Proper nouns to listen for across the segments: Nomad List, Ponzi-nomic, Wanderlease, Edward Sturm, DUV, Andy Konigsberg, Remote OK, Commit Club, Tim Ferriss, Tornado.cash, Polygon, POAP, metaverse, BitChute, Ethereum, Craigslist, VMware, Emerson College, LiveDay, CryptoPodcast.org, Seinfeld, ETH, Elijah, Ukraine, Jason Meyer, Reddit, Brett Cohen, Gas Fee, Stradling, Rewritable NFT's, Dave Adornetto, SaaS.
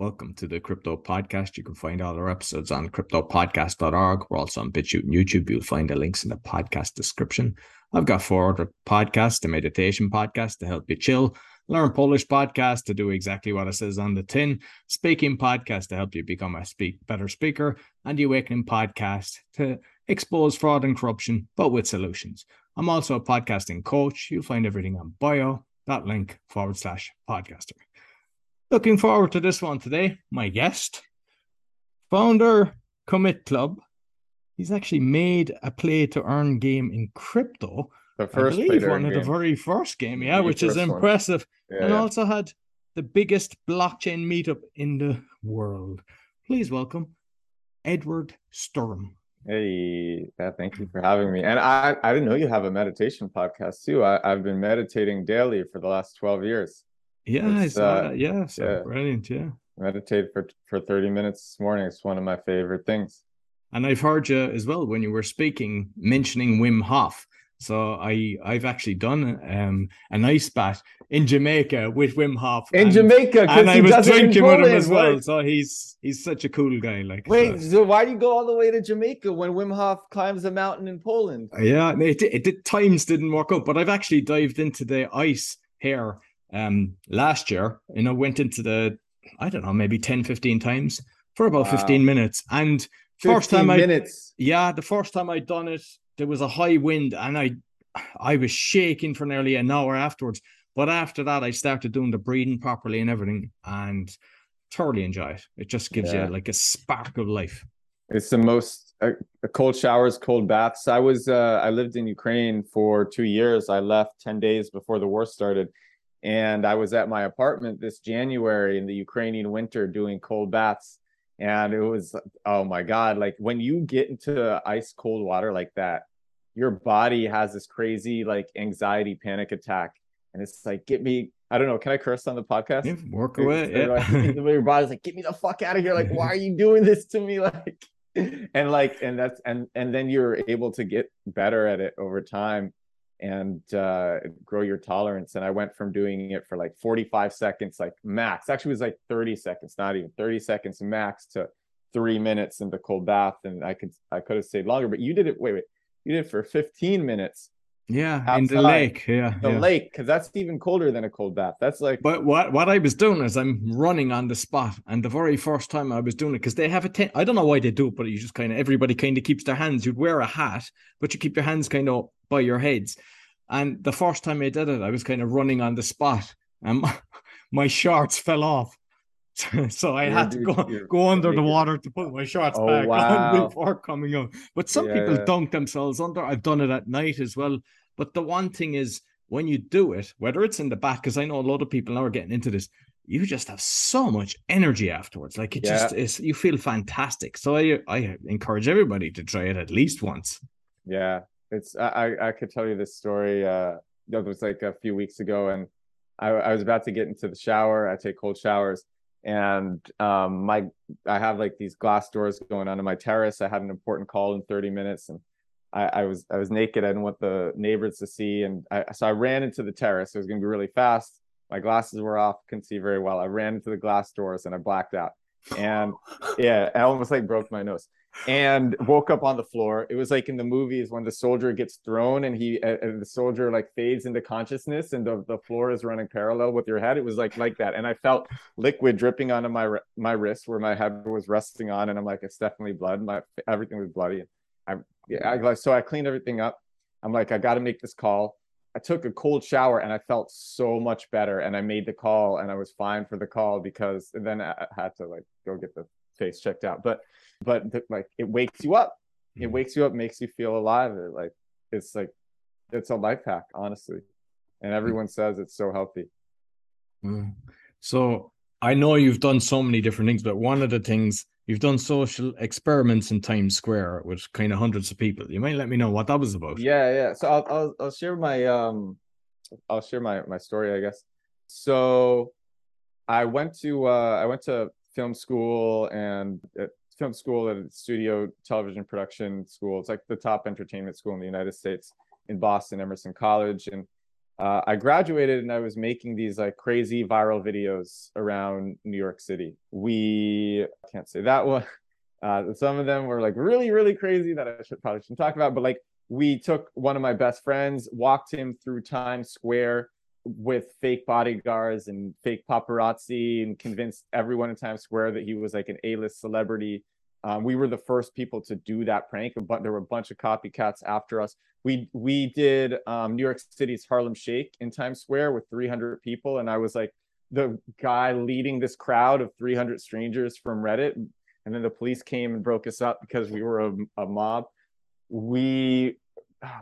Welcome to the Crypto Podcast. You can find all our episodes on CryptoPodcast.org. We're also on BitChute and YouTube. You'll find the links in the podcast description. I've got 4 other podcasts, a meditation podcast to help you chill, learn Polish podcast to do exactly what it says on the tin, speaking podcast to help you become a better speaker, and the Awakening podcast to expose fraud and corruption, but with solutions. I'm also a podcasting coach. You'll find everything on bio.link/podcaster. Looking forward to this one today. My guest, founder, Commit Club. He's actually made a play-to-earn game in crypto. The first I believe one of the very first game, yeah, which is impressive. Yeah, and also had the biggest blockchain meetup in the world. Please welcome Edward Sturm. Hey, thank you for having me. And I didn't know you have a meditation podcast too. I've been meditating daily for the last 12 years. Yeah, it's brilliant. Yeah, meditate for 30 minutes this morning. It's one of my favorite things. And I've heard you as well when you were speaking mentioning Wim Hof. So I've actually done an ice bath in Jamaica with Wim Hof. And I was drinking with him as well. So he's such a cool guy. Like, so why do you go all the way to Jamaica when Wim Hof climbs a mountain in Poland? Yeah, it times didn't work out, but I've actually dived into the ice here. Last year, went into the, maybe 10, 15 times for about 15 minutes. And the first time I'd done it, there was a high wind and I was shaking for nearly an hour afterwards. But after that, I started doing the breathing properly and everything and thoroughly enjoy it. It just gives you like a spark of life. It's the most cold showers, cold baths. I lived in Ukraine for 2 years. I left 10 days before the war started. And I was at my apartment this January in the Ukrainian winter doing cold baths. And it was, oh my God, like when you get into ice cold water like that, your body has this crazy like anxiety panic attack. And it's like, get me, I don't know, can I curse on the podcast? Yeah, work away. Yeah. Like, your body's like, get me the fuck out of here. Like, why are you doing this to me? And then you're able to get better at it over time and grow your tolerance. And I went from doing it for like 45 seconds, like max, actually it was like 30 seconds, not even 30 seconds max, to 3 minutes in the cold bath. And I could have stayed longer, but you did it. Wait, you did it for 15 minutes. Yeah. In the lake. Yeah. The lake. 'Cause that's even colder than a cold bath. That's like, but what I was doing is I'm running on the spot. And the very first time I was doing it, 'cause they have I don't know why they do it, but you just everybody kind of keeps their hands. You'd wear a hat, but you keep your hands kind of by your heads. And the first time I did it, I was kind of running on the spot and my shorts fell off. So I had to go under the water to put my shorts back on before coming out. But some people dunk themselves under. I've done it at night as well. But the one thing is when you do it, whether it's in the back, because I know a lot of people now are getting into this, you just have so much energy afterwards. Like it just is, you feel fantastic. So I encourage everybody to try it at least once. Yeah, it's I could tell you this story. That was like a few weeks ago, and I was about to get into the shower. I take cold showers. And I have like these glass doors going onto my terrace. I had an important call in 30 minutes, and I was naked. I didn't want the neighbors to see, and so I ran into the terrace. It was going to be really fast. My glasses were off, couldn't see very well. I ran into the glass doors, and I blacked out. And yeah, I almost like broke my nose, and woke up on the floor. It was like in the movies when the soldier gets thrown, and the soldier like fades into consciousness, and the floor is running parallel with your head. It was like that, and I felt liquid dripping onto my wrist where my head was resting on, and I'm like, it's definitely blood. Everything was bloody. So I cleaned everything up. I'm like, I got to make this call. I took a cold shower and I felt so much better, and I made the call, and I was fine for the call because then I had to like go get the face checked out. But like it wakes you up, makes you feel alive. It's a life hack, honestly. And everyone says it's so healthy. So I know you've done so many different things, but one of the things you've done, social experiments in Times Square with kind of hundreds of people. You might let me know what that was about. Yeah. So I'll share my my story, I guess. So I went to film school at a studio television production school. It's like the top entertainment school in the United States in Boston, Emerson College. And I graduated and I was making these like crazy viral videos around New York City. I can't say that one. Some of them were like really, really crazy that I probably shouldn't talk about, but like we took one of my best friends, walked him through Times Square with fake bodyguards and fake paparazzi and convinced everyone in Times Square that he was like an A-list celebrity. We were the first people to do that prank, but there were a bunch of copycats after us. We did New York City's Harlem Shake in Times Square with 300 people. And I was like the guy leading this crowd of 300 strangers from Reddit. And then the police came and broke us up because we were a mob. We had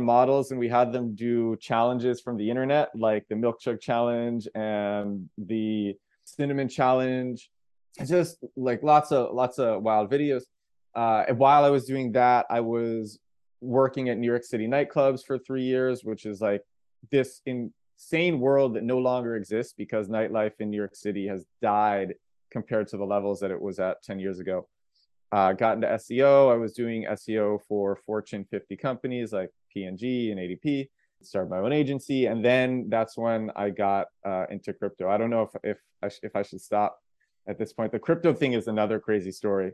models and we had them do challenges from the internet, like the milk jug challenge and the cinnamon challenge, just like lots of wild videos. And while I was doing that, I was working at New York City nightclubs for 3 years, which is like this insane world that no longer exists because nightlife in New York City has died compared to the levels that it was at 10 years ago. Got into SEO. I was doing SEO for Fortune 50 companies like P&G and ADP. Started my own agency, and then that's when I got into crypto. I don't know if I should stop at this point. The crypto thing is another crazy story.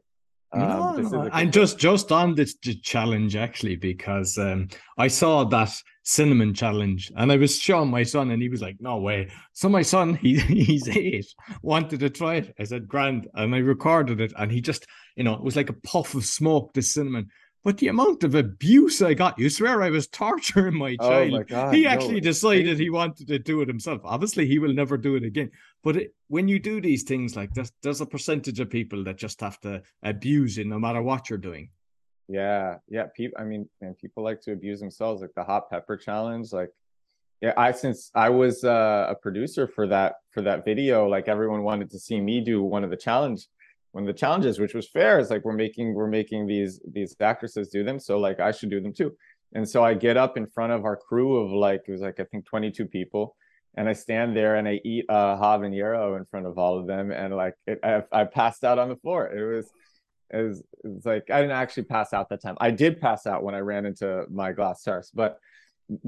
I just on this challenge actually, because I saw that cinnamon challenge and I was showing my son and he was like, no way. So my son, he's 8, wanted to try it. I said, grand. And I recorded it, and he just, it was like a puff of smoke, the cinnamon. But the amount of abuse I got, you swear I was torturing my child. Oh my God, he actually decided he wanted to do it himself. Obviously, he will never do it again. But when you do these things like this, there's a percentage of people that just have to abuse it no matter what you're doing. Yeah. People like to abuse themselves, like the hot pepper challenge. Like, yeah, since I was a producer for that video, like everyone wanted to see me do one of the challenges, which was fair. It's like we're making these actresses do them, so like I should do them too. And so I get up in front of our crew of like, it was like I think 22 people, and I stand there and I eat a habanero in front of all of them, and like I passed out on the floor. It was like I didn't actually pass out that time. I did pass out when I ran into my glass jars, but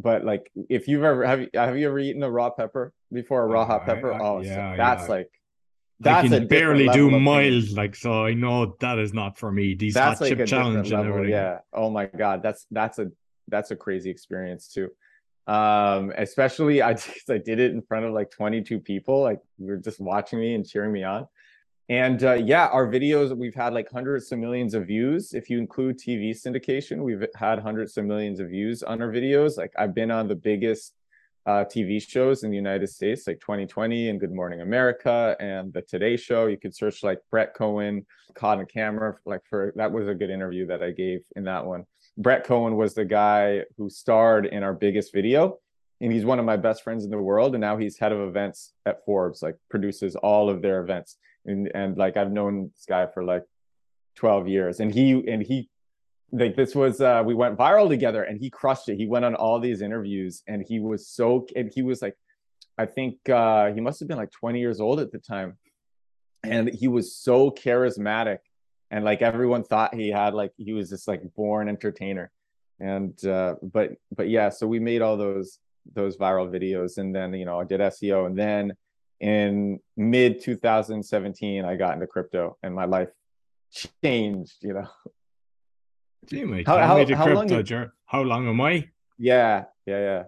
like if you've ever have you ever eaten a raw pepper before, a raw hot pepper? That's like. That's I can barely do mild, like, so I know that is not for me. These hot like chip challenge and everything. Yeah. Oh my God, that's a crazy experience too. Especially I did it in front of like 22 people, like they were just watching me and cheering me on. And our videos, we've had like hundreds of millions of views. If you include TV syndication, we've had hundreds of millions of views on our videos. Like I've been on the biggest TV shows in the United States, like 2020 and Good Morning America and the Today Show. You could search like Brett Cohen caught on camera, that was a good interview that I gave in that one. Brett Cohen was the guy who starred in our biggest video, and he's one of my best friends in the world. And now he's head of events at Forbes, like produces all of their events. And like I've known this guy for like 12 years, and he like this was we went viral together, and he crushed it. He went on all these interviews, and he was like, I think he must have been like 20 years old at the time, and he was so charismatic, and like everyone thought he was this like born entertainer. And but yeah, so we made all those viral videos, and then I did SEO, and then in mid 2017 I got into crypto, and my life changed. How long am I? Yeah.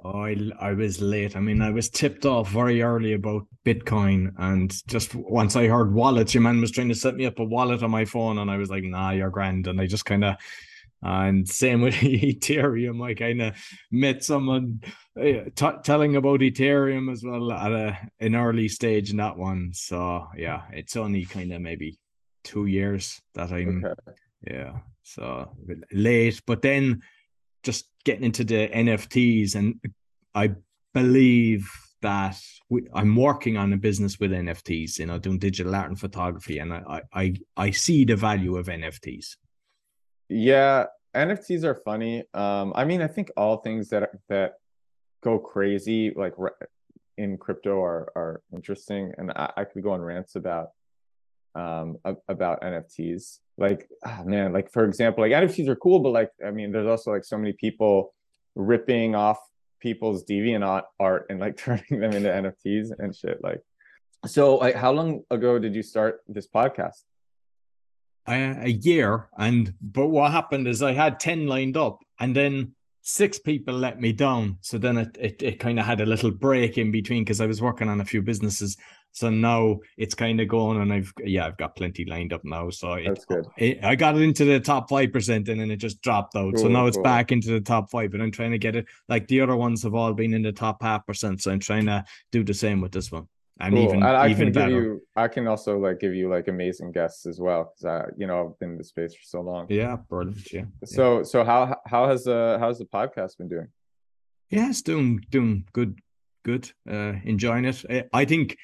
Oh, I was late. I was tipped off very early about Bitcoin, and just once I heard wallets, your man was trying to set me up a wallet on my phone, and I was like, nah, you're grand. And I just kind of, and same with Ethereum, I kind of met someone telling about Ethereum as well at an early stage in that one. So yeah, it's only kind of maybe 2 years that I'm... Okay. Yeah, so late, but then just getting into the NFTs, and I believe that I'm working on a business with NFTs, doing digital art and photography, and I see the value of NFTs. Yeah, NFTs are funny. I think all things that go crazy like in crypto are interesting, and I could go on rants about NFTs. like, man, like, for example, like NFTs are cool, but like, I mean, there's also like so many people ripping off people's deviant art and like turning them into NFTs and shit. Like, so like, how long ago did you start this podcast? A year. But what happened is I had 10 lined up and then 6 people let me down. So then it kind of had a little break in between because I was working on a few businesses. So now it's kind of going, and I've got plenty lined up now. So that's good. I got it into the top 5% and then it just dropped out. Cool, so now it's back into the top 5, and I'm trying to get it. Like the other ones have all been in the top 0.5%. So I'm trying to do the same with this one. I'm cool. I can also like give you like amazing guests as well. Cause I've been in this space for so long. Yeah. Brilliant. Yeah. So how's the podcast been doing? Yeah, it's doing good. Enjoying it. I think,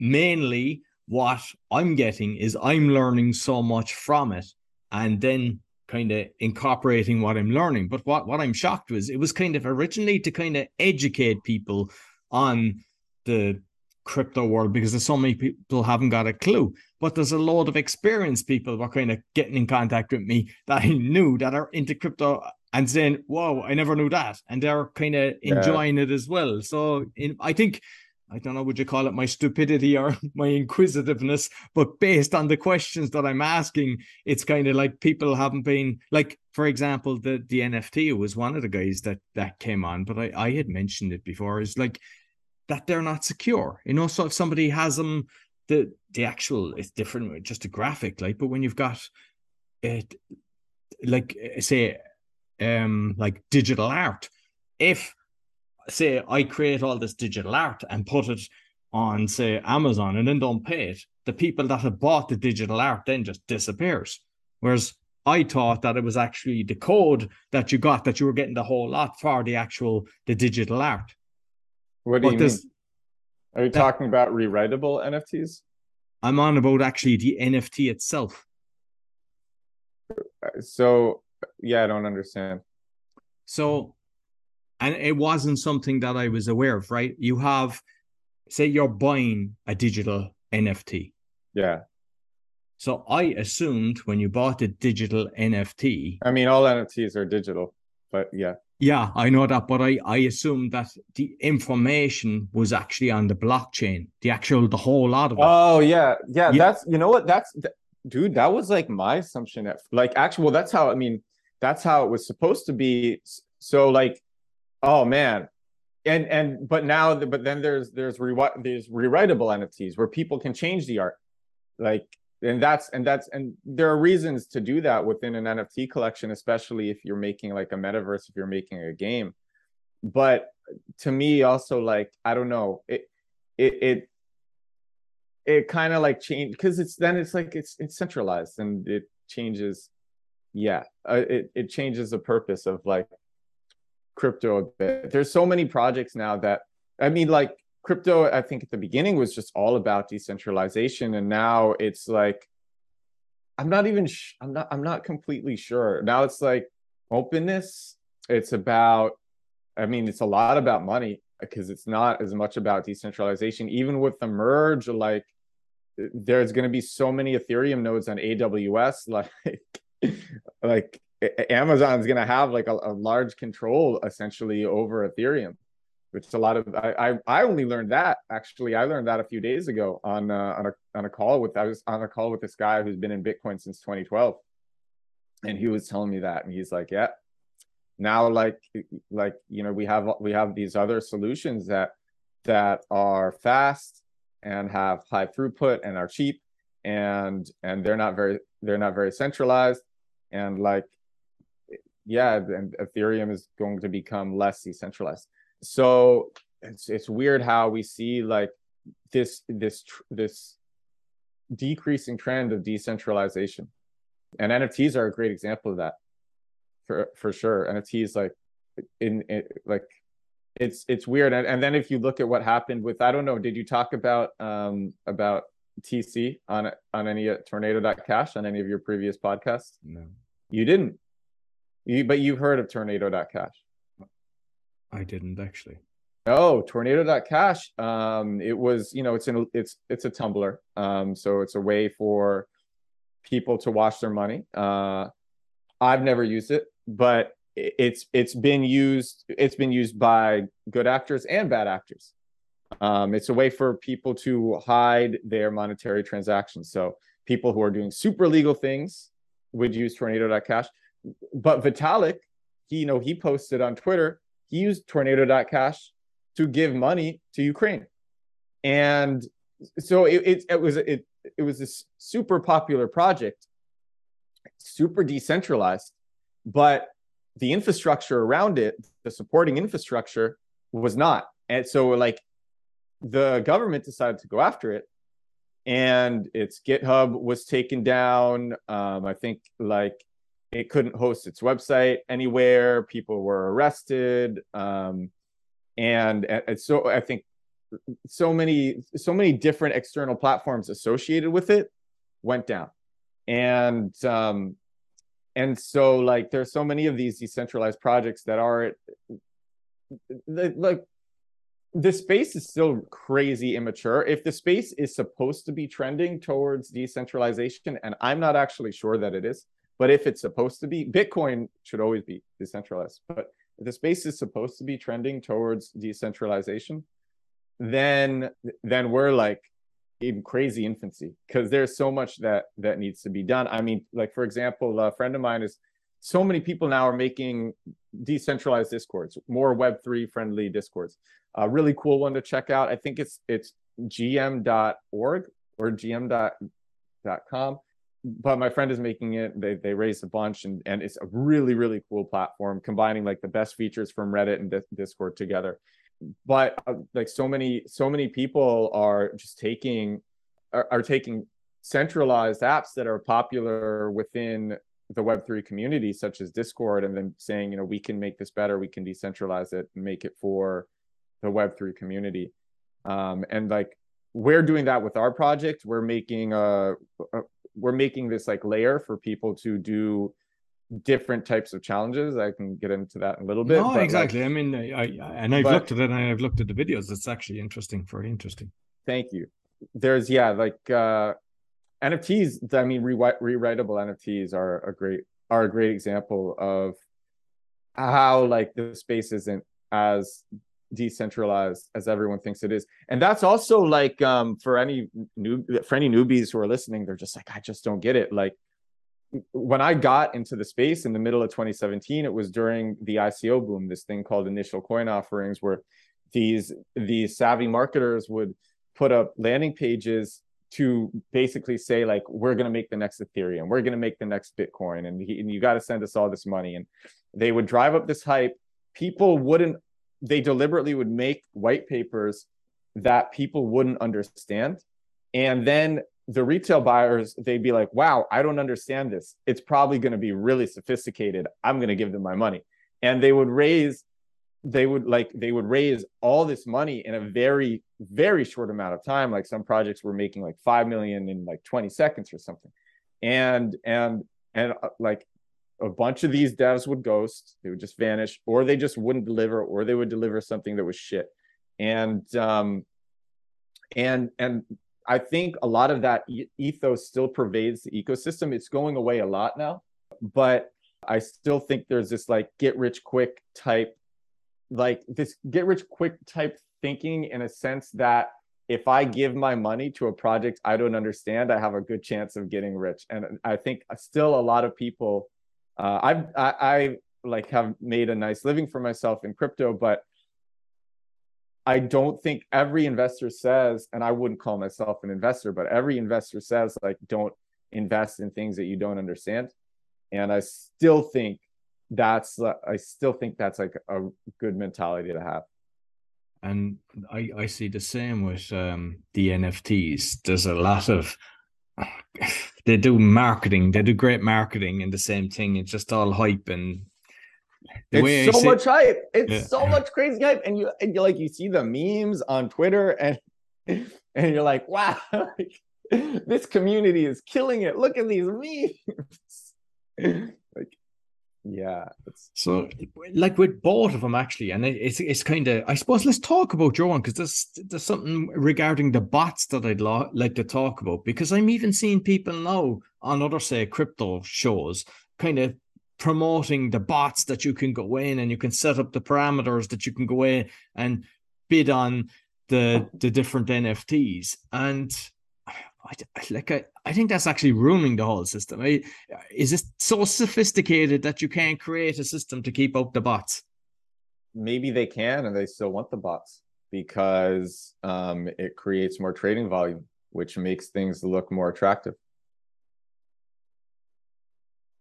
mainly what I'm getting is I'm learning so much from it and then kind of incorporating what I'm learning. But what I'm shocked was it was kind of originally to kind of educate people on the crypto world because there's so many people haven't got a clue. But there's a lot of experienced people who are kind of getting in contact with me that I knew that are into crypto and saying, whoa, I never knew that. And they're kind of enjoying it as well. So I think... I don't know, would you call it my stupidity or my inquisitiveness? But based on the questions that I'm asking, it's kind of like people haven't been like, for example, the NFT was one of the guys that came on, but I had mentioned it before, is like that they're not secure. You know, so if somebody has them, the actual, it's different, just a graphic, like, but when you've got it, like, say, like digital art, if say I create all this digital art and put it on, say, Amazon and then don't pay it, the people that have bought the digital art then just disappears. Whereas I thought that it was actually the code that you got, that you were getting the whole lot for the digital art. What do you mean? Are you talking about rewritable NFTs? I'm on about actually the NFT itself. So, yeah, I don't understand. So... and it wasn't something that I was aware of, right? You have, say you're buying a digital NFT. Yeah. So I assumed when you bought a digital NFT. I mean, all NFTs are digital, but yeah. Yeah, I know that. But I assumed that the information was actually on the blockchain, the whole lot of it. Oh, yeah. Yeah, that's, you know what? Dude, that was like my assumption. That's how it was supposed to be. So like, oh man, but then there's rewritable NFTs where people can change the art, like, and there are reasons to do that within an NFT collection, especially if you're making like a metaverse, if you're making a game. But to me, also like I don't know, it kind of like changed because it's centralized and it changes, it changes the purpose of like crypto a bit. There's so many projects now that, I mean, like crypto, I think at the beginning was just all about decentralization. And now it's like, I'm not completely sure. Now it's like openness. It's about, I mean, it's a lot about money because it's not as much about decentralization. Even with the merge, like there's going to be so many Ethereum nodes on AWS, like Amazon's going to have like a large control essentially over Ethereum, which a lot of I only learned that actually. I learned that a few days ago on a call with this guy who's been in Bitcoin since 2012, and he was telling me that, and he's like, yeah, now like you know we have these other solutions that are fast and have high throughput and are cheap and they're not very centralized, and like. Yeah, and Ethereum is going to become less decentralized. So it's weird how we see like this decreasing trend of decentralization, and NFTs are a great example of that, for sure. NFTs like it's weird, and then if you look at what happened with, I don't know, did you talk about TC on any Tornado.cash on any of your previous podcasts? No, you didn't. But you've heard of Tornado.cash. I didn't actually. Oh, Tornado.cash. It was, it's a Tumblr. So it's a way for people to wash their money. I've never used it, but it's been used by good actors and bad actors. It's a way for people to hide their monetary transactions. So people who are doing super legal things would use Tornado.cash. But Vitalik, he posted on Twitter, he used Tornado.cash to give money to Ukraine. And so it was this super popular project, super decentralized, but the infrastructure around it, the supporting infrastructure, was not. And so the government decided to go after it, and its GitHub was taken down. I think it couldn't host its website anywhere. People were arrested. And so I think so many different external platforms associated with it went down. And so there's so many of these decentralized projects that are the space is still crazy immature. If the space is supposed to be trending towards decentralization, and I'm not actually sure that it is, but if it's supposed to be, Bitcoin should always be decentralized. But if the space is supposed to be trending towards decentralization, then we're in crazy infancy, because there's so much that needs to be done. I mean, for example, a friend of mine is, so many people now are making decentralized discords, more Web3 friendly discords. A really cool one to check out, I think it's gm.org or gm.com, but my friend is making it. They raised a bunch, and it's a really, really cool platform, combining the best features from Reddit and Discord together. But so many people are just taking centralized apps that are popular within the Web3 community, such as Discord, and then saying, we can make this better, we can decentralize it and make it for the Web3 community. And we're doing that with our project. We're making we're making this layer for people to do different types of challenges. I can get into that in a little bit. No, exactly. I mean, I've looked at it, and I've looked at the videos. It's actually interesting, very interesting. Thank you. There's, NFTs, I mean, rewritable NFTs are a great example of how the space isn't as decentralized as everyone thinks it is. And that's also for any newbies who are listening, they're just I just don't get it. When I got into the space in the middle of 2017, it was during the ICO boom, this thing called initial coin offerings, where these savvy marketers would put up landing pages to basically say, we're going to make the next Ethereum, we're going to make the next Bitcoin, and you got to send us all this money. And they would drive up this hype. They deliberately would make white papers that people wouldn't understand. And then the retail buyers, they'd be like, wow, I don't understand this. It's probably going to be really sophisticated. I'm going to give them my money. And they would raise all this money in a very, very short amount of time. Some projects were making 5 million in 20 seconds or something. And a bunch of these devs would ghost, they would just vanish, or they just wouldn't deliver, or they would deliver something that was shit. And I think a lot of that ethos still pervades the ecosystem. It's going away a lot now, but I still think there's this get rich quick type thinking, in a sense that if I give my money to a project I don't understand, I have a good chance of getting rich. And I think still a lot of people, I have made a nice living for myself in crypto, but I don't think every investor says, and I wouldn't call myself an investor, but every investor says, don't invest in things that you don't understand. And I still think that's a good mentality to have. And I see the same with the NFTs. There's a lot of they do great marketing and the same thing. It's just all hype, and it's so much hype. It's so much crazy hype. And you see the memes on Twitter, and you're like, wow, this community is killing it. Look at these memes. Yeah. So like with both of them, actually, and it's kind of, I suppose, let's talk about your one, because there's something regarding the bots that I'd like to talk about, because I'm even seeing people now on other, say, crypto shows kind of promoting the bots that you can go in and you can set up the parameters that you can go in and bid on the different NFTs. And I think that's actually ruining the whole system. Is it so sophisticated that you can't create a system to keep out the bots? Maybe they can, and they still want the bots because it creates more trading volume, which makes things look more attractive.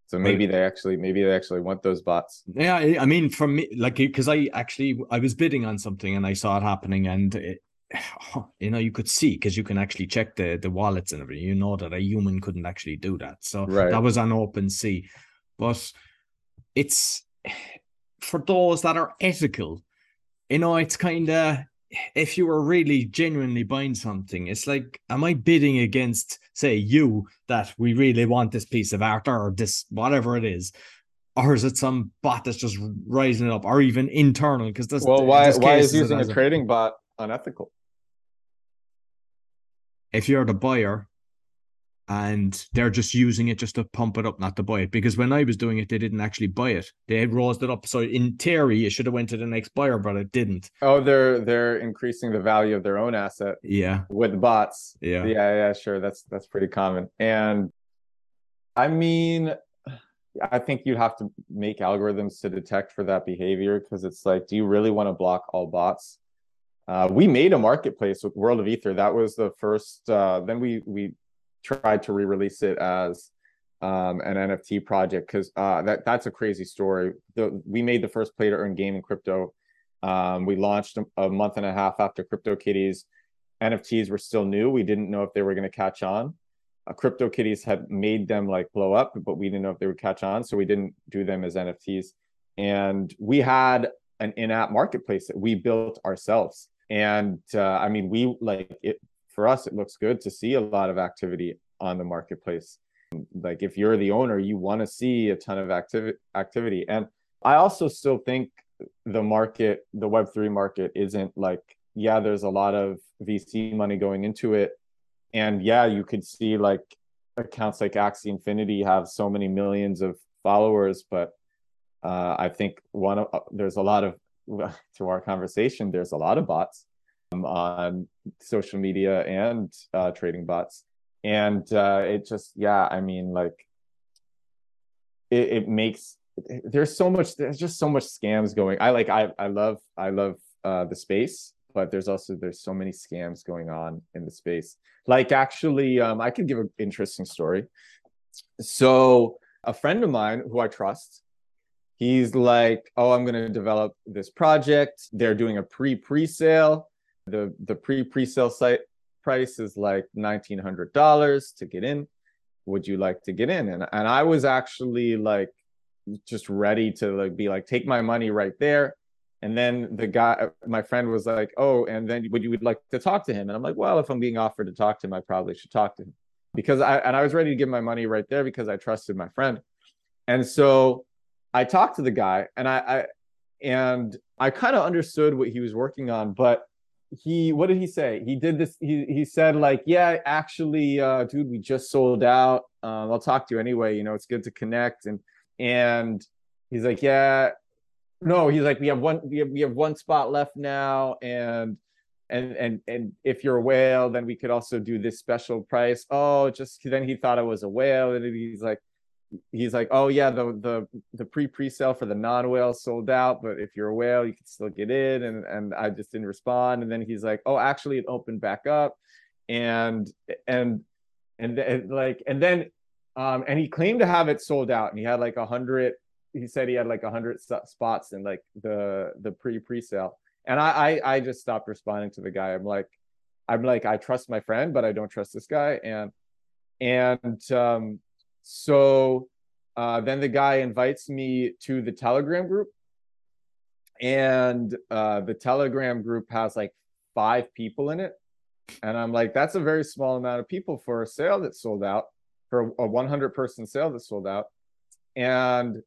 So maybe they actually want those bots. Yeah, I mean, for me, like, because I was bidding on something and I saw it happening, and you could see, because you can actually check the wallets and everything, that a human couldn't actually do that. So That was on OpenSea. But it's for those that are ethical, it's kind of, if you were really genuinely buying something, it's like, am I bidding against, say, you, that we really want this piece of art or this, whatever it is? Or is it some bot that's just rising it up, or even internal? Because why is using a trading bot unethical? If you're the buyer and they're just using it just to pump it up, not to buy it, because when I was doing it, they didn't actually buy it, they raised it up. So in theory, it should have went to the next buyer, but it didn't. They're increasing the value of their own asset. Yeah, with bots. Yeah, sure. That's pretty common. And I mean, I think you'd have to make algorithms to detect for that behavior, because it's like, do you really want to block all bots? We made a marketplace with World of Ether. That was the first. Then we tried to re-release it as an NFT project, because that's a crazy story. We made the first play to earn game in crypto. We launched a month and a half after CryptoKitties. NFTs were still new. We didn't know if they were going to catch on. CryptoKitties had made them like blow up, but we didn't know if they would catch on, so we didn't do them as NFTs. And we had an in-app marketplace that we built ourselves. And I mean, we like it. For us, it looks good to see a lot of activity on the marketplace. Like, if you're the owner, you want to see a ton of activity. And I also still think the market, the Web3 market, isn't like, yeah, there's a lot of VC money going into it. And yeah, you could see like accounts like Axie Infinity have so many millions of followers, but I think there's a lot of, through our conversation, there's a lot of bots on social media and trading bots. And it just, I mean, like it makes, there's just so much scams going. I love the space, but there's so many scams going on in the space. Like, actually, I could give an interesting story. So a friend of mine who I trust, he's like, oh, I'm going to develop this project. They're doing a pre-sale. The pre-sale site price is like $1,900 to get in. Would you like to get in? And I was actually like, just ready to like be like, take my money right there. And then the guy, my friend, was like, oh, and then would you like to talk to him? And I'm like, well, if I'm being offered to talk to him, I probably should talk to him, because I was ready to give my money right there because I trusted my friend. And so I talked to the guy, and I kind of understood what he was working on, but what did he say? He did this. He said like, yeah, actually, dude, we just sold out. I'll talk to you anyway. It's good to connect. And he's like, yeah, no, he's like, we have one spot left now. And if you're a whale, then we could also do this special price. Oh, just then he thought I was a whale. And he's like, oh yeah, the pre-sale for the non-whale sold out, but if you're a whale, you can still get in. And I just didn't respond. And then he's like, oh, actually, it opened back up, and he claimed to have it sold out, and he had like 100. He said he had like 100 spots in like the pre-sale. And I just stopped responding to the guy. I'm like, I trust my friend, but I don't trust this guy. So then the guy invites me to the Telegram group, and the Telegram group has like 5 people in it. And I'm like, that's a very small amount of people for a sale that sold out, for a 100-person sale that sold out. And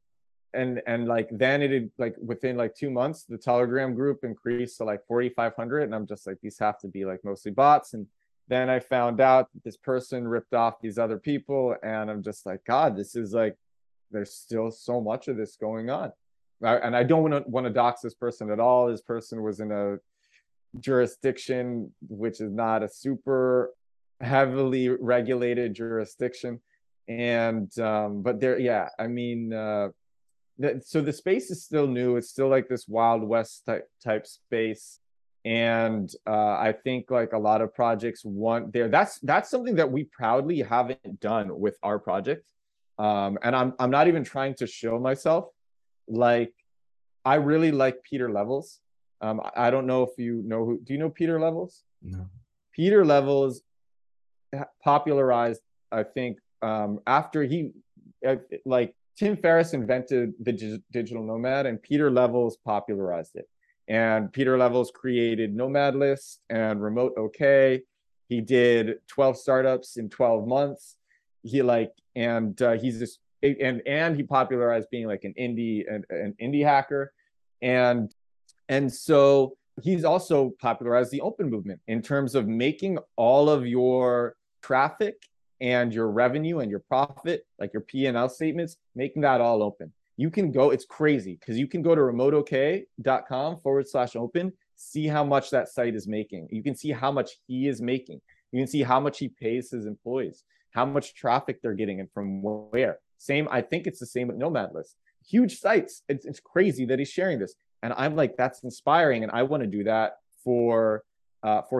And like then it like within like 2 months, the Telegram group increased to like 4,500, and I'm just like, these have to be like mostly bots. And then I found out that this person ripped off these other people, and I'm just like, God, this is like, there's still so much of this going on. And I don't want to dox this person at all. This person was in a jurisdiction which is not a super heavily regulated jurisdiction, and but there, yeah, I mean, so the space is still new. It's still like this Wild West type space. And I think like a lot of projects want there. That's something that we proudly haven't done with our project. And I'm not even trying to show myself. Like, I really like Peter Levels. I don't know if you know who. Do you know Peter Levels? No. Peter Levels popularized, I think, after he like Tim Ferriss invented the digital nomad, and Peter Levels popularized it. And Peter Levels created Nomad List and Remote OK. He did 12 startups in 12 months. He like, and he's just, and he popularized being like an indie hacker. And so he's also popularized the open movement in terms of making all of your traffic and your revenue and your profit, like your P&L statements, making that all open. You can go, it's crazy, because you can go to remoteok.com/open, see how much that site is making. You can see how much he is making. You can see how much he pays his employees, how much traffic they're getting and from where. Same, I think it's the same with Nomad List. Huge sites. It's crazy that he's sharing this. And I'm like, that's inspiring. And I want to do that for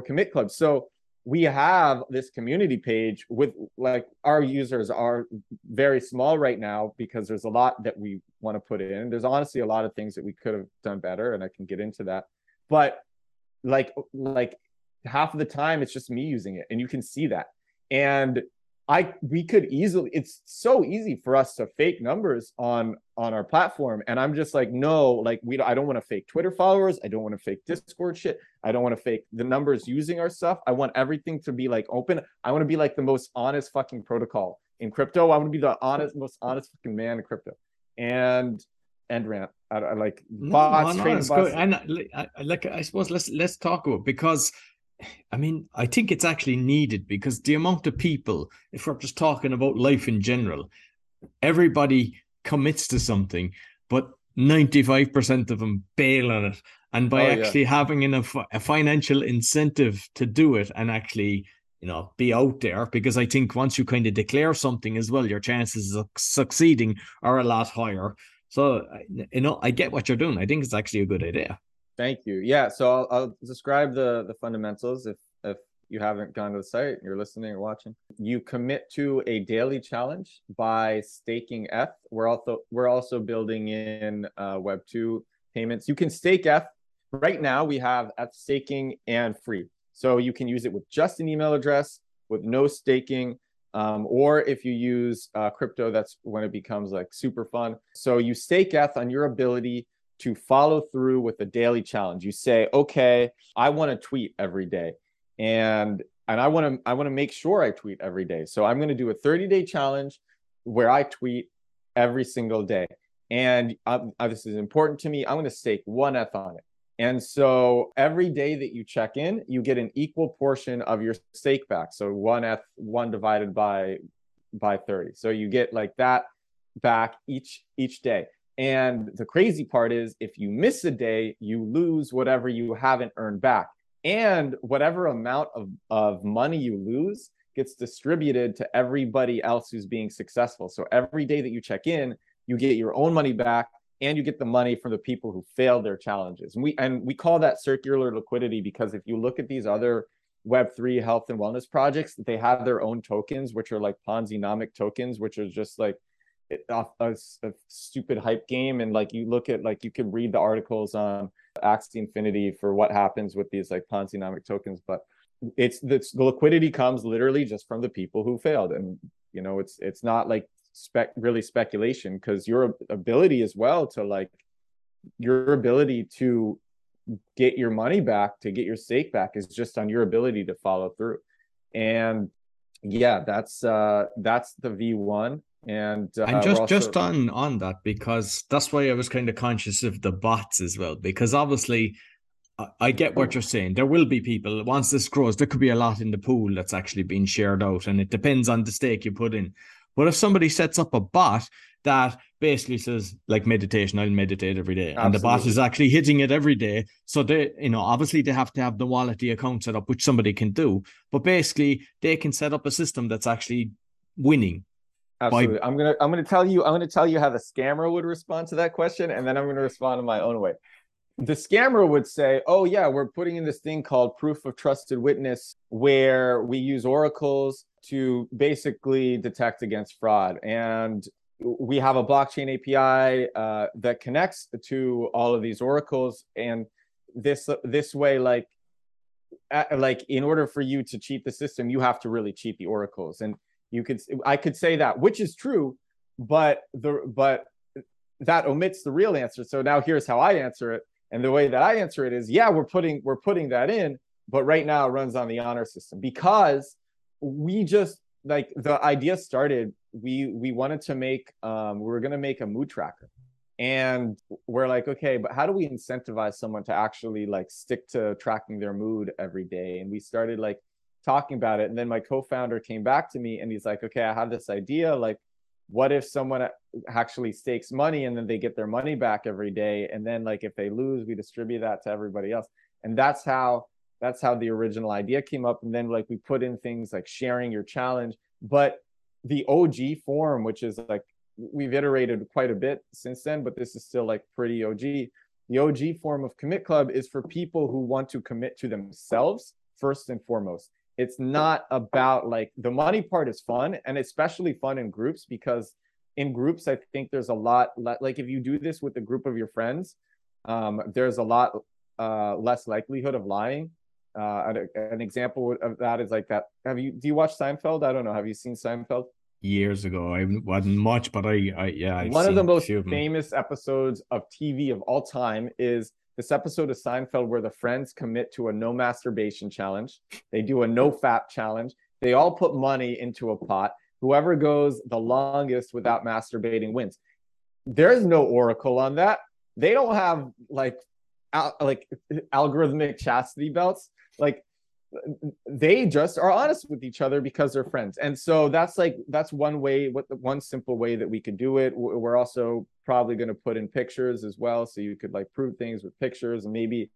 Commit Club. So we have this community page with like our users are very small right now because there's a lot that we want to put in. There's honestly a lot of things that we could have done better, and I can get into that. But like half of the time it's just me using it, and you can see that. And we could easily, it's so easy for us to fake numbers on our platform. And I'm just like, no, like I don't want to fake Twitter followers. I don't want to fake Discord shit. I don't want to fake the numbers using our stuff. I want everything to be like open. I want to be like the most honest fucking protocol in crypto. I want to be the most honest fucking man in crypto. And rant. I like bots. I suppose let's talk about, because I mean, I think it's actually needed, because the amount of people, if we're just talking about life in general, everybody commits to something, but 95% of them bail on it. And by having enough a financial incentive to do it and actually, you know, be out there, because I think once you kind of declare something as well, your chances of succeeding are a lot higher. So, you know, I get what you're doing. I think it's actually a good idea. Thank you. Yeah. So I'll describe the fundamentals. If you haven't gone to the site and you're listening or watching, you commit to a daily challenge by staking ETH. We're also building in Web2 payments. You can stake ETH. Right now we have ETH staking and free. So you can use it with just an email address, with no staking, or if you use crypto, that's when it becomes like super fun. So you stake ETH on your ability to follow through with a daily challenge. You say, okay, I want to tweet every day, and I want to make sure I tweet every day. So I'm going to do a 30-day challenge where I tweet every single day. And this is important to me. I'm going to stake one ETH on it. And so every day that you check in, you get an equal portion of your stake back. So one ETH, one divided by 30. So you get like that back each day. And the crazy part is, if you miss a day, you lose whatever you haven't earned back. And whatever amount of money you lose gets distributed to everybody else who's being successful. So every day that you check in, you get your own money back, and you get the money from the people who failed their challenges. And we call that circular liquidity, because if you look at these other Web3 health and wellness projects, they have their own tokens, which are like Ponzi-nomic tokens, which are just like a stupid hype game. And like, you look at, like, you can read the articles on Axie Infinity for what happens with these like Ponzi-nomic tokens, but the liquidity comes literally just from the people who failed. And, you know, it's not like really speculation, because your ability as well to like, your ability to get your money back, to get your stake back, is just on your ability to follow through. And yeah, that's the V1. And just on that, because that's why I was kind of conscious of the bots as well, because obviously I get what you're saying. There will be people, once this grows, there could be a lot in the pool that's actually being shared out, and it depends on the stake you put in. But if somebody sets up a bot that basically says, like meditation, I'll meditate every day, and the bot is actually hitting it every day, so they, you know, obviously they have to have the wallet, the account set up, which somebody can do, but basically they can set up a system that's actually winning. Absolutely. I'm gonna tell you how the scammer would respond to that question, and then I'm gonna respond in my own way. The scammer would say, oh yeah, we're putting in this thing called proof of trusted witness, where we use oracles to basically detect against fraud. And we have a blockchain API that connects to all of these oracles. And this way, like in order for you to cheat the system, you have to really cheat the oracles. And I could say that, which is true, but that omits the real answer. So now here's how I answer it. And the way that I answer it is, yeah, we're putting that in, but right now it runs on the honor system, because we just, like, the idea started, we wanted to make, we were going to make a mood tracker, and we're like, okay, but how do we incentivize someone to actually like stick to tracking their mood every day? And we started like talking about it. And then my co-founder came back to me and he's like, okay, I have this idea. Like, what if someone actually stakes money and then they get their money back every day? And then like, if they lose, we distribute that to everybody else. And that's how the original idea came up. And then like, we put in things like sharing your challenge, but the OG form, which is like, we've iterated quite a bit since then, but this is still like pretty OG. The OG form of Commit Club is for people who want to commit to themselves first and foremost. It's not about like, the money part is fun, and especially fun in groups, because in groups, I think there's a lot, like if you do this with a group of your friends, there's a lot less likelihood of lying. An example of that is like that. Do you watch Seinfeld? I don't know. Have you seen Seinfeld? Years ago. I wasn't much, but I've one of the most famous episodes of TV of all time is this episode of Seinfeld where the friends commit to a no masturbation challenge. They do a no fap challenge. They all put money into a pot. Whoever goes the longest without masturbating wins. There's no oracle on that. They don't have like algorithmic chastity belts. Like, they just are honest with each other because they're friends. And so that's one way, one simple way that we could do it. We're also probably going to put in pictures as well, so you could like prove things with pictures, and maybe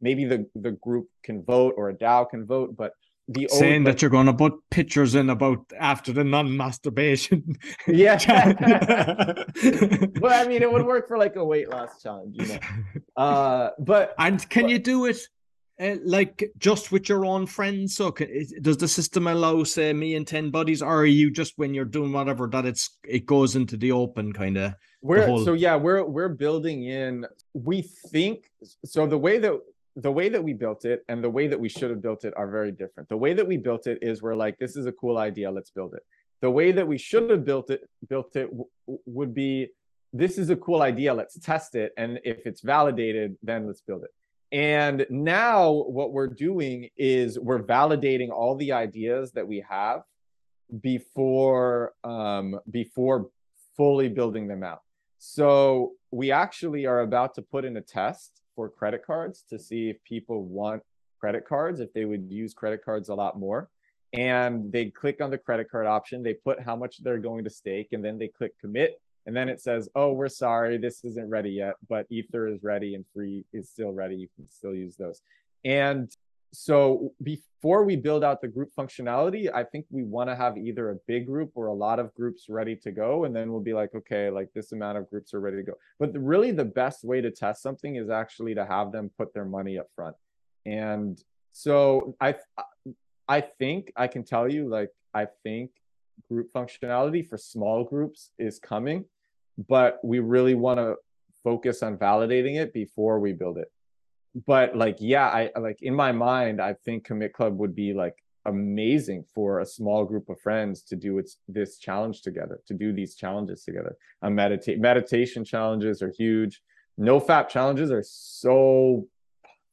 the group can vote, or a DAO can vote. But the saying that you're going to put pictures in about after the non-masturbation, yeah. But I mean, it would work for like a weight loss challenge, you know. But you do it like just with your own friends? So does the system allow, say, me and 10 buddies, or are you just, when you're doing whatever, that it goes into the open kind of? We're building in, we think, so the way that we built it and the way that we should have built it are very different. The way that we built it is, we're like, this is a cool idea, let's build it. The way that we should have built it would be, this is a cool idea, let's test it, and if it's validated, then let's build it. And now what we're doing is we're validating all the ideas that we have before fully building them out. So we actually are about to put in a test for credit cards to see if people want credit cards, if they would use credit cards a lot more. And they click on the credit card option, they put how much they're going to stake, and then they click commit. And then it says, oh, we're sorry, this isn't ready yet, but Ether is ready and Free is still ready. You can still use those. And so before we build out the group functionality, I think we want to have either a big group or a lot of groups ready to go. And then we'll be like, okay, like this amount of groups are ready to go. But really the best way to test something is actually to have them put their money up front. And so I think I can tell you, like, I think group functionality for small groups is coming, but we really want to focus on validating it before we build it. But like, yeah, I like, in my mind, I think Commit Club would be like amazing for a small group of friends to do these challenges together. Meditation challenges are huge. No fap challenges are so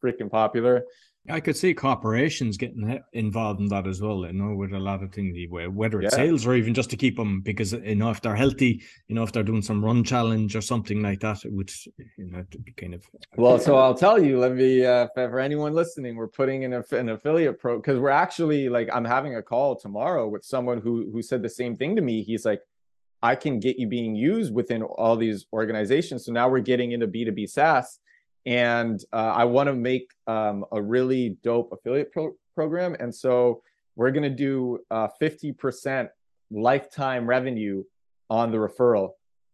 freaking popular. I could see corporations getting involved in that as well, you know, with a lot of things, whether it's sales or even just to keep them, because, you know, if they're healthy, you know, if they're doing some run challenge or something like that, it would, you know, kind of. Well, so I'll tell you, let me, for anyone listening, we're putting in an affiliate pro, because we're actually like, I'm having a call tomorrow with someone who said the same thing to me. He's like, I can get you being used within all these organizations. So now we're getting into B2B SaaS. And I want to make a really dope affiliate program. And so we're going to do 50% lifetime revenue on the referral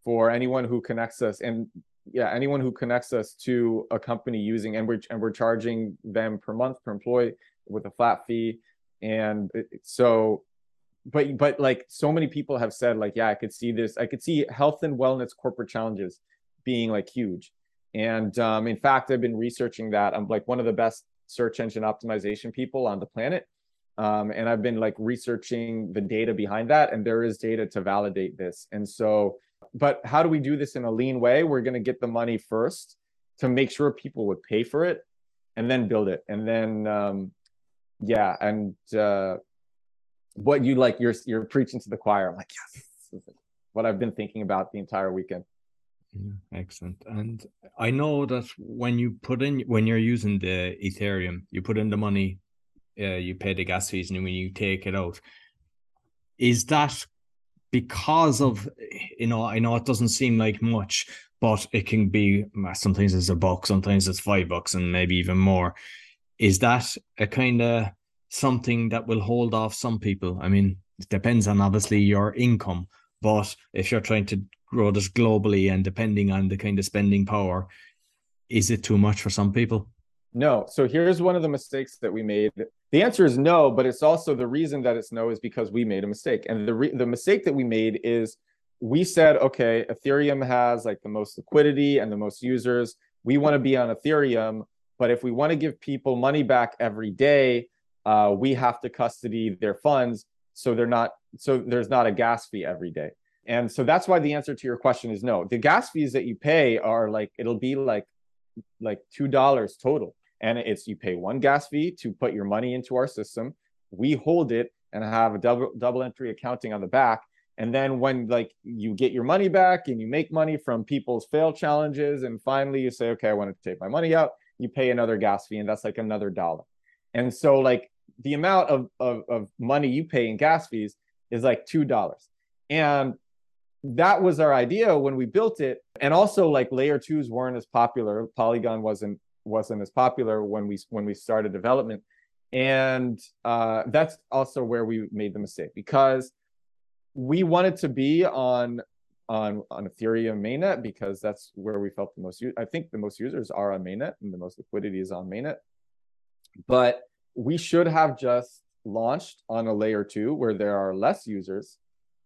for anyone who connects us. And yeah, anyone who connects us to a company using, and we're charging them per month per employee with a flat fee. And so, but like so many people have said, like, yeah, I could see this. I could see health and wellness corporate challenges being like huge. And in fact, I've been researching that. I'm like one of the best search engine optimization people on the planet. And I've been like researching the data behind that. And there is data to validate this. And so, but how do we do this in a lean way? We're going to get the money first to make sure people would pay for it and then build it. And then, yeah. And what you like, you're preaching to the choir. I'm like, yes, this is what I've been thinking about the entire weekend. Yeah, excellent. And I know that when you're using the Ethereum, you put in the money, you pay the gas fees, and when you take it out, is that because of, you know, I know it doesn't seem like much, but it can be, sometimes it's $1, sometimes it's $5, and maybe even more. Is that a kind of something that will hold off some people? I mean, it depends on obviously your income, but if you're trying to grow this globally and depending on the kind of spending power, is it too much for some people? No. So here's one of the mistakes that we made. The answer is no, but it's also the reason that it's no is because we made a mistake. And the mistake that we made is we said, okay, Ethereum has like the most liquidity and the most users. We want to be on Ethereum, but if we want to give people money back every day, we have to custody their funds. So there's not a gas fee every day. And so that's why the answer to your question is no. The gas fees that you pay are like, it'll be like $2 total. And it's, you pay one gas fee to put your money into our system. We hold it and have a double entry accounting on the back. And then when like you get your money back and you make money from people's fail challenges, and finally you say, okay, I want to take my money out, you pay another gas fee, and that's like another $1. And so like the amount of money you pay in gas fees is like $2. And that was our idea when we built it. And also like layer twos weren't as popular. Polygon wasn't as popular when we started development. And that's also where we made the mistake, because we wanted to be on Ethereum mainnet, because that's where we felt the most, I think the most users are on mainnet and the most liquidity is on mainnet. But we should have just launched on a layer two where there are less users.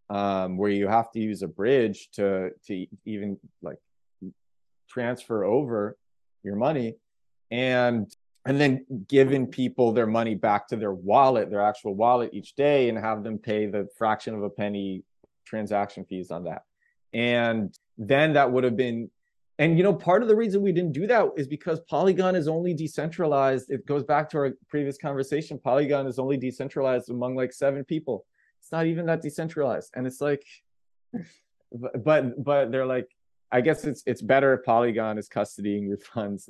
Where you have to use a bridge to even like transfer over your money, and then giving people their money back to their wallet, their actual wallet each day, and have them pay the fraction of a penny transaction fees on that. And then that would have been, and you know, part of the reason we didn't do that is because Polygon is only decentralized. It goes back to our previous conversation. Polygon is only decentralized among like 7 people. It's not even that decentralized. And it's like, but they're like, I guess it's better if Polygon is custodying your funds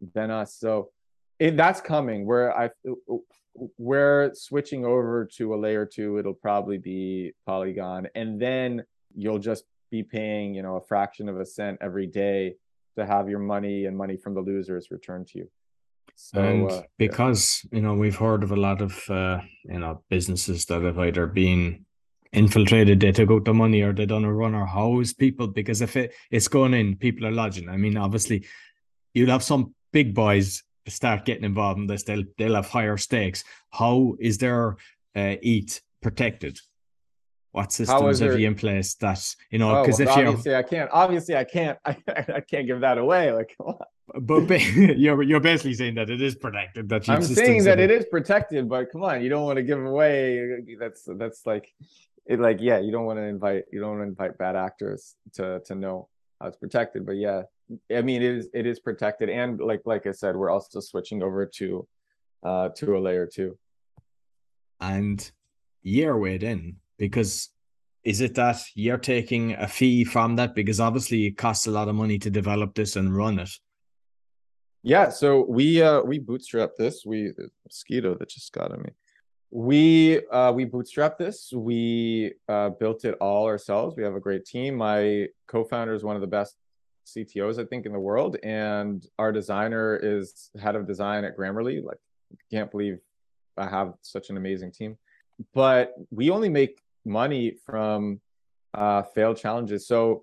than us. So that's coming. We're switching over to a layer two. It'll probably be Polygon. And then you'll just be paying, you know, a fraction of a cent every day to have your money and money from the losers returned to you. So, and because, you know, we've heard of a lot of, you know, businesses that have either been infiltrated, they took out the money, or they done a run, or house people, because if it's going in, people are lodging. I mean, obviously, you'll have some big boys start getting involved in this. They'll have higher stakes. How is their ETH protected? What systems have you in place that, you know, because I can't give that away. Like, but you're basically saying that it is protected. That I'm saying that it is protected, but come on, you don't want to give away. That's like it. Like, yeah, you don't want to invite bad actors to know how it's protected. But yeah, I mean, it is protected. And like I said, we're also switching over to to a layer two. And you're weighed in, because is it that you're taking a fee from that? Because obviously it costs a lot of money to develop this and run it. Yeah, so we bootstrapped this. We bootstrapped this. We built it all ourselves. We have a great team. My co-founder is one of the best CTOs, I think, in the world, and our designer is head of design at Grammarly. Like, I can't believe I have such an amazing team. But we only make money from failed challenges. So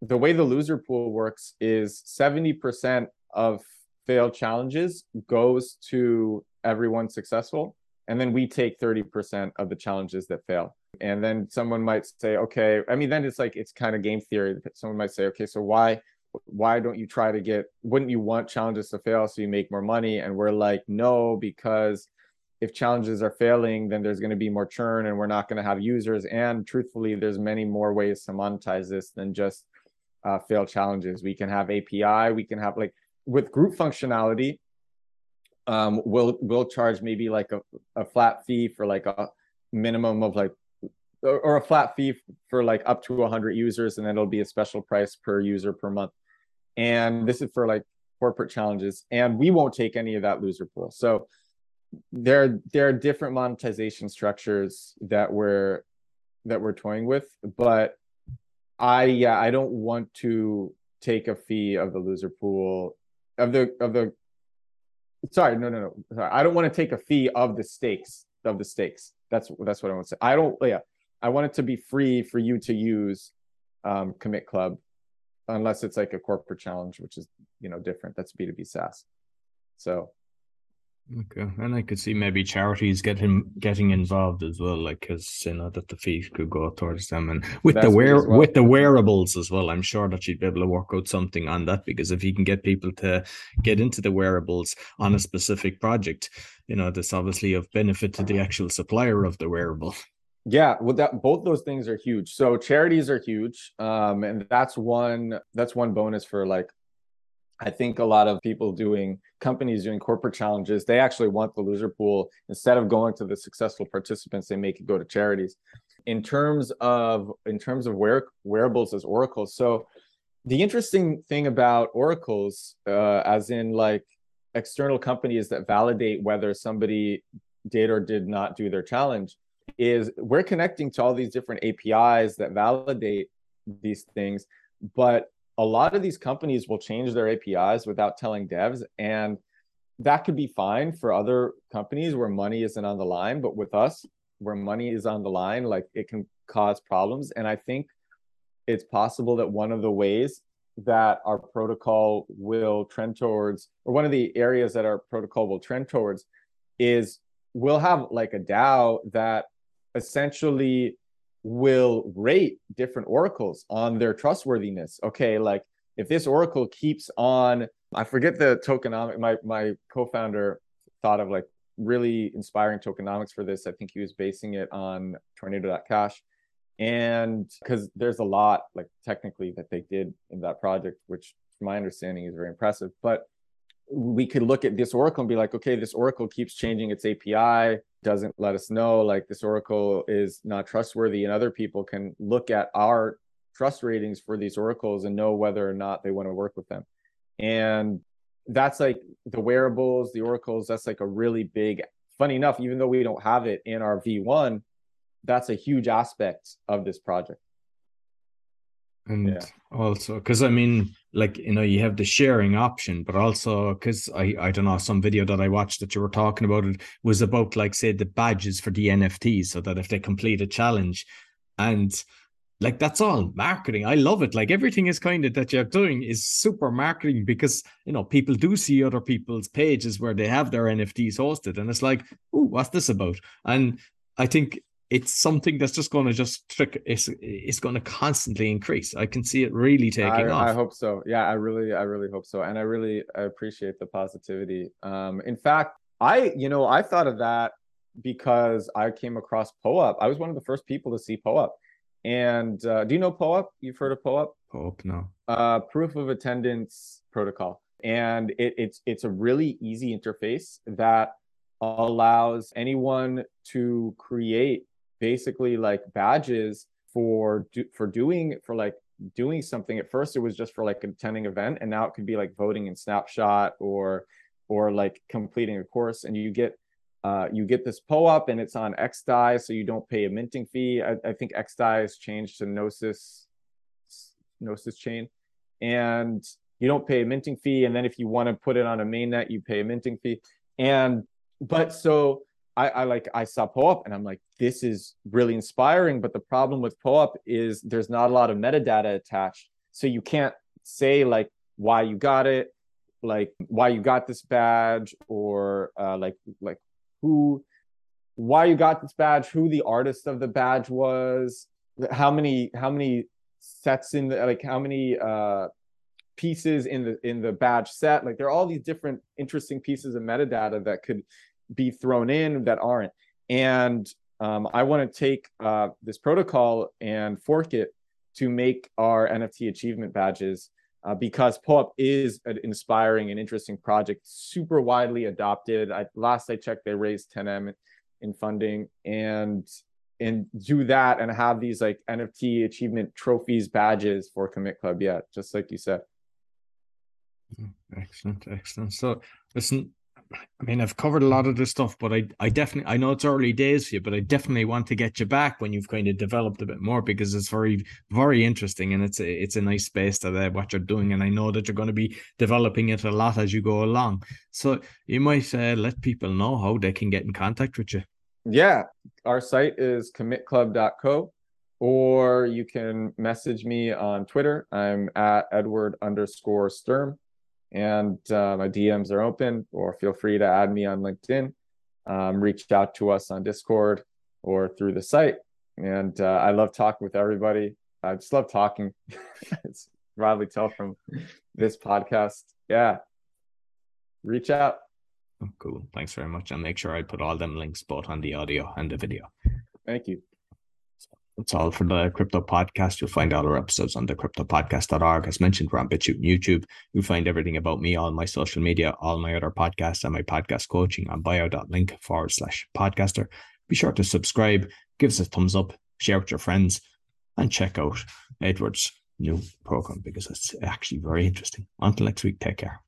the way the loser pool works is 70% of failed challenges goes to everyone successful, and then we take 30% of the challenges that fail. And then someone might say, okay, I mean, then it's like, it's kind of game theory. Someone might say, okay, so why don't you try to get, wouldn't you want challenges to fail so you make more money? And we're like, no, because if challenges are failing, then there's going to be more churn and we're not going to have users. And truthfully, there's many more ways to monetize this than just failed challenges. We can have API, we can have, like, with group functionality, we'll charge maybe like a flat fee for like a minimum of like, or a flat fee for like up to 100 users, and then it'll be a special price per user per month. And this is for like corporate challenges, and we won't take any of that loser pool. So there are different monetization structures that we're toying with, but I don't want to take a fee of the loser pool I don't want to take a fee of the stakes that's what I want to say. I want it to be free for you to use Commit Club, unless it's like a corporate challenge, which is, you know, different. That's B2B SaaS. So okay, and I could see maybe charities getting involved as well, like, because you know that the fee could go towards them, and with the wearables as well. I'm sure that you'd be able to work out something on that, because if you can get people to get into the wearables on a specific project, you know, that's obviously of benefit to the actual supplier of the wearable. Yeah, well, both those things are huge. So charities are huge, and that's one bonus for, like, I think a lot of people companies doing corporate challenges, they actually want the loser pool, instead of going to the successful participants, they make it go to charities. In terms of wearables as oracles. So the interesting thing about oracles, as in like external companies that validate whether somebody did or did not do their challenge, is we're connecting to all these different APIs that validate these things, but a lot of these companies will change their APIs without telling devs, and that could be fine for other companies where money isn't on the line. But with us, where money is on the line, like, it can cause problems. And I think it's possible that one of the ways that our protocol will trend towards, or one of the areas that our protocol will trend towards, is we'll have like a DAO that essentially will rate different oracles on their trustworthiness. Okay, like if this oracle keeps on, I forget the tokenomics, my co-founder thought of like really inspiring tokenomics for this. I think he was basing it on Tornado.cash. And because there's a lot, like, technically that they did in that project, which from my understanding is very impressive. But we could look at this oracle and be like, okay, this oracle keeps changing its API, doesn't let us know, like, this oracle is not trustworthy, and other people can look at our trust ratings for these oracles and know whether or not they want to work with them. And that's like the wearables, the oracles, that's like a really big, funny enough, even though we don't have it in our V1, that's a huge aspect of this project. And yeah. Also, because I mean, like, you know, you have the sharing option, but also because I don't know, some video that I watched that you were talking about, it was about, like, say, the badges for the NFTs, so that if they complete a challenge, and like, that's all marketing. I love it. Like, everything is kind of that you're doing is super marketing, because, you know, people do see other people's pages where they have their NFTs hosted, and it's like, oh, what's this about? And I think it's something that's just going to trick. It's going to constantly increase. I can see it really taking off. I hope so. Yeah, I really hope so. And I appreciate the positivity. In fact, I thought of that because I came across POAP. I was one of the first people to see POAP. And do you know POAP? You've heard of POAP? POAP, no. Proof of attendance protocol. And it's a really easy interface that allows anyone to create basically like badges for doing something. At first it was just for like attending an event, and now it could be like voting in Snapshot or like completing a course, and you get this POAP, and it's on xdai, so you don't pay a minting fee. I think xdai has changed to gnosis chain, and you don't pay a minting fee, and then if you want to put it on a mainnet you pay a minting fee. So I saw POAP and I'm like, this is really inspiring. But the problem with POAP is there's not a lot of metadata attached. So you can't say like why you got it, like why you got this badge, or why you got this badge, who the artist of the badge was, how many sets in the, like how many pieces in the badge set. Like there are all these different interesting pieces of metadata that could be thrown in that aren't. And I want to take this protocol and fork it to make our NFT achievement badges, because POAP is an inspiring and interesting project, super widely adopted. Last I checked, they raised 10M in funding, and do that and have these like NFT achievement trophies, badges for Commit Club. Yeah, just like you said. Excellent. So listen, I mean, I've covered a lot of this stuff, but I know it's early days for you, but I definitely want to get you back when you've kind of developed a bit more, because it's very, very interesting, and it's a nice space that what you're doing, and I know that you're going to be developing it a lot as you go along. So you might let people know how they can get in contact with you. Yeah, our site is commitclub.co, or you can message me on Twitter. I'm at Edward_Sturm. And my DMs are open, or feel free to add me on LinkedIn, reach out to us on Discord or through the site. And I love talking with everybody. I just love talking. It's probably tell from this podcast. Yeah. Reach out. Oh, cool. Thanks very much. I'll make sure I put all them links both on the audio and the video. Thank you. That's all for the Crypto Podcast. You'll find all our episodes on the CryptoPodcast.org. As mentioned, we're on BitChute and YouTube. You'll find everything about me, all my social media, all my other podcasts, and my podcast coaching on bio.link/podcaster. Be sure to subscribe, give us a thumbs up, share with your friends, and check out Edward's new program, because it's actually very interesting. Until next week, take care.